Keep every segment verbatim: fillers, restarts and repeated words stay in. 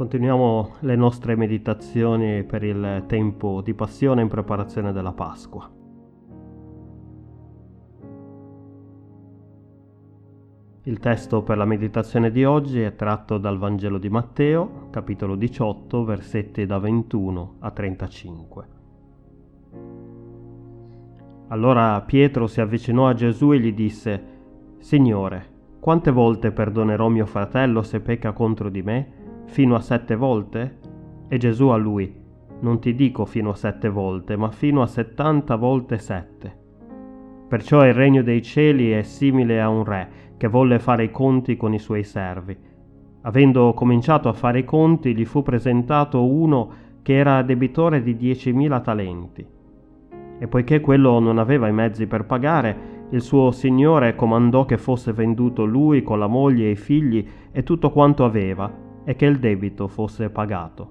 Continuiamo le nostre meditazioni per il tempo di passione in preparazione della Pasqua. Il testo per la meditazione di oggi è tratto dal Vangelo di Matteo, capitolo diciotto, versetti da ventuno a trentacinque. Allora Pietro si avvicinò a Gesù e gli disse: «Signore, quante volte perdonerò mio fratello se pecca contro di me? Fino a sette volte?» E Gesù a lui: «Non ti dico fino a sette volte, ma fino a settanta volte sette. Perciò il Regno dei Cieli è simile a un re che volle fare i conti con i suoi servi. Avendo cominciato a fare i conti, gli fu presentato uno che era debitore di diecimila talenti. E poiché quello non aveva i mezzi per pagare, il suo signore comandò che fosse venduto lui con la moglie e i figli e tutto quanto aveva, e che il debito fosse pagato.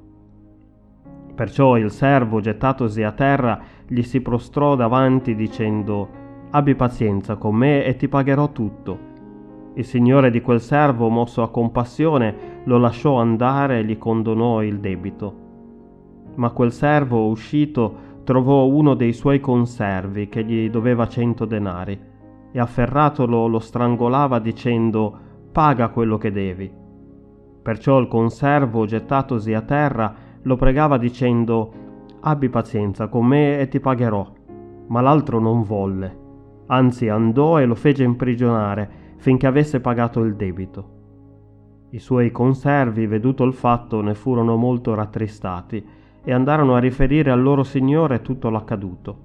Perciò il servo, gettatosi a terra, gli si prostrò davanti dicendo: «Abbi pazienza con me e ti pagherò tutto». Il signore di quel servo, mosso a compassione, lo lasciò andare e gli condonò il debito. Ma quel servo, uscito, trovò uno dei suoi conservi che gli doveva cento denari e, afferratolo, lo strangolava dicendo: «Paga quello che devi». Perciò il conservo, gettatosi a terra, lo pregava dicendo: «Abbi pazienza con me e ti pagherò». Ma l'altro non volle, anzi andò e lo fece imprigionare finché avesse pagato il debito. I suoi conservi, veduto il fatto, ne furono molto rattristati e andarono a riferire al loro signore tutto l'accaduto.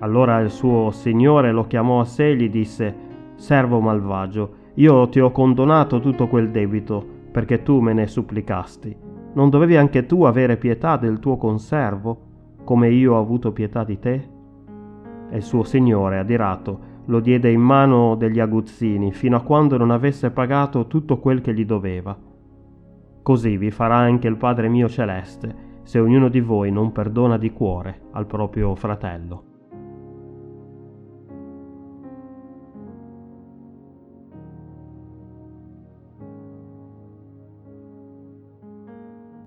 Allora il suo signore lo chiamò a sé e gli disse: «Servo malvagio, io ti ho condonato tutto quel debito perché tu me ne supplicasti. Non dovevi anche tu avere pietà del tuo conservo, come io ho avuto pietà di te?» E il suo signore, adirato, lo diede in mano degli aguzzini fino a quando non avesse pagato tutto quel che gli doveva. Così vi farà anche il Padre mio celeste, se ognuno di voi non perdona di cuore al proprio fratello».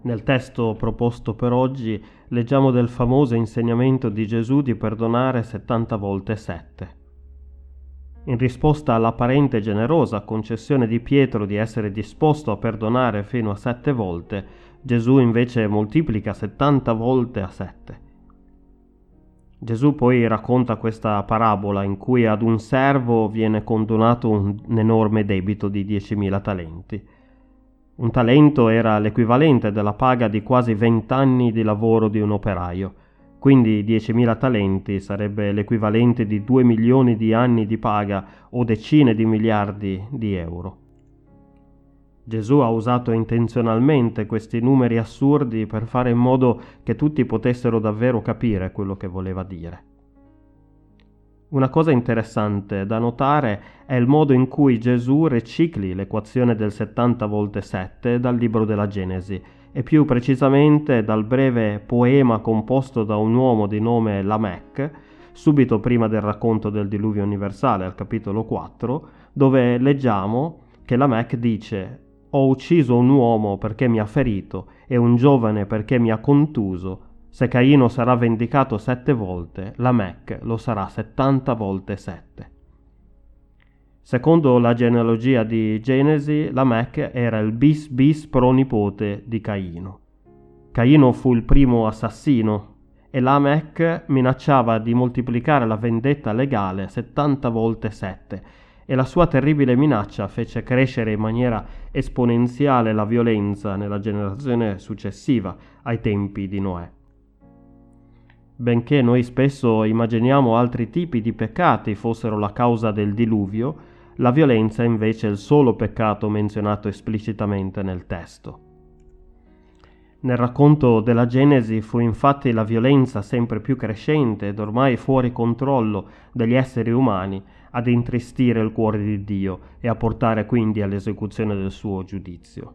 Nel testo proposto per oggi leggiamo del famoso insegnamento di Gesù di perdonare settanta volte sette. In risposta all'apparente e generosa concessione di Pietro di essere disposto a perdonare fino a sette volte, Gesù invece moltiplica settanta volte a sette. Gesù poi racconta questa parabola in cui ad un servo viene condonato un enorme debito di diecimila talenti. Un talento era l'equivalente della paga di quasi vent'anni di lavoro di un operaio, quindi diecimila talenti sarebbe l'equivalente di due milioni di anni di paga o decine di miliardi di euro. Gesù ha usato intenzionalmente questi numeri assurdi per fare in modo che tutti potessero davvero capire quello che voleva dire. Una cosa interessante da notare è il modo in cui Gesù ricicli l'equazione del settanta volte sette dal libro della Genesi, e più precisamente dal breve poema composto da un uomo di nome Lamech, subito prima del racconto del diluvio universale, al capitolo quattro, dove leggiamo che Lamech dice: «Ho ucciso un uomo perché mi ha ferito e un giovane perché mi ha contuso. Se Caino sarà vendicato sette volte, Lamech lo sarà settanta volte sette». Secondo la genealogia di Genesi, Lamech era il bis bis pronipote di Caino. Caino fu il primo assassino e Lamech minacciava di moltiplicare la vendetta legale settanta volte sette, e la sua terribile minaccia fece crescere in maniera esponenziale la violenza nella generazione successiva ai tempi di Noè. Benché noi spesso immaginiamo altri tipi di peccati fossero la causa del diluvio, la violenza è invece il solo peccato menzionato esplicitamente nel testo. Nel racconto della Genesi fu infatti la violenza sempre più crescente ed ormai fuori controllo degli esseri umani ad intristire il cuore di Dio e a portare quindi all'esecuzione del suo giudizio.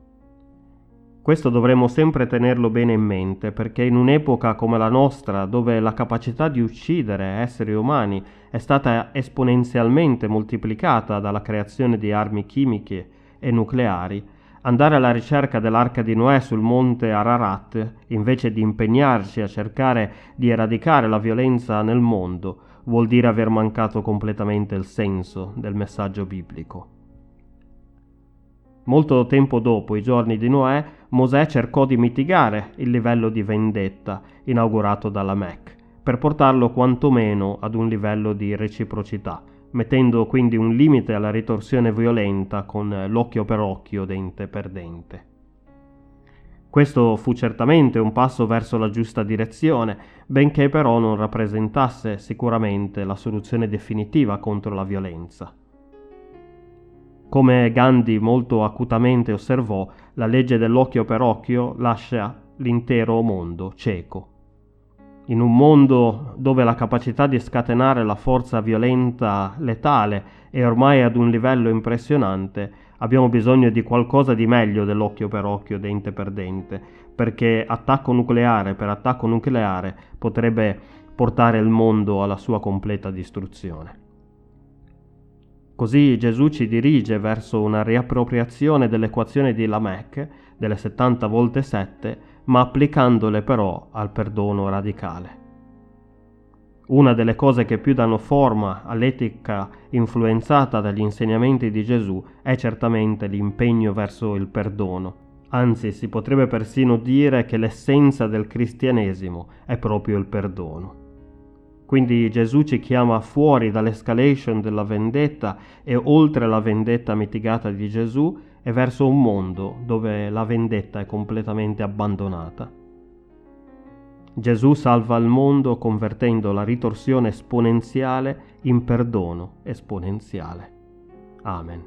Questo dovremmo sempre tenerlo bene in mente, perché in un'epoca come la nostra, dove la capacità di uccidere esseri umani è stata esponenzialmente moltiplicata dalla creazione di armi chimiche e nucleari, Andare alla ricerca dell'arca di Noè sul monte Ararat, invece di impegnarsi a cercare di eradicare la violenza nel mondo, vuol dire aver mancato completamente il senso del messaggio biblico. Molto tempo dopo i giorni di Noè, Mosè cercò di mitigare il livello di vendetta inaugurato da Lamech, per portarlo quantomeno ad un livello di reciprocità, mettendo quindi un limite alla ritorsione violenta con l'occhio per occhio, dente per dente. Questo fu certamente un passo verso la giusta direzione, benché però non rappresentasse sicuramente la soluzione definitiva contro la violenza. Come Gandhi molto acutamente osservò, la legge dell'occhio per occhio lascia l'intero mondo cieco. In un mondo dove la capacità di scatenare la forza violenta letale è ormai ad un livello impressionante, abbiamo bisogno di qualcosa di meglio dell'occhio per occhio, dente per dente, perché attacco nucleare per attacco nucleare potrebbe portare il mondo alla sua completa distruzione. Così Gesù ci dirige verso una riappropriazione dell'equazione di Lamech, delle settanta volte sette, ma applicandole però al perdono radicale. Una delle cose che più danno forma all'etica influenzata dagli insegnamenti di Gesù è certamente l'impegno verso il perdono. Anzi, si potrebbe persino dire che l'essenza del cristianesimo è proprio il perdono. Quindi Gesù ci chiama fuori dall'escalation della vendetta e oltre la vendetta mitigata di Gesù e verso un mondo dove la vendetta è completamente abbandonata. Gesù salva il mondo convertendo la ritorsione esponenziale in perdono esponenziale. Amen.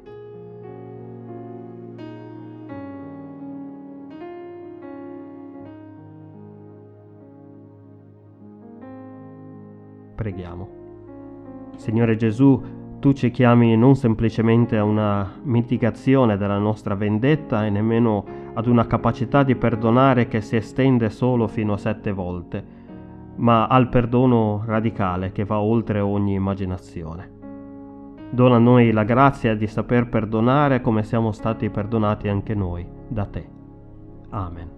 Preghiamo. Signore Gesù, tu ci chiami non semplicemente a una mitigazione della nostra vendetta e nemmeno ad una capacità di perdonare che si estende solo fino a sette volte, ma al perdono radicale che va oltre ogni immaginazione. Dona a noi la grazia di saper perdonare come siamo stati perdonati anche noi da te. Amen.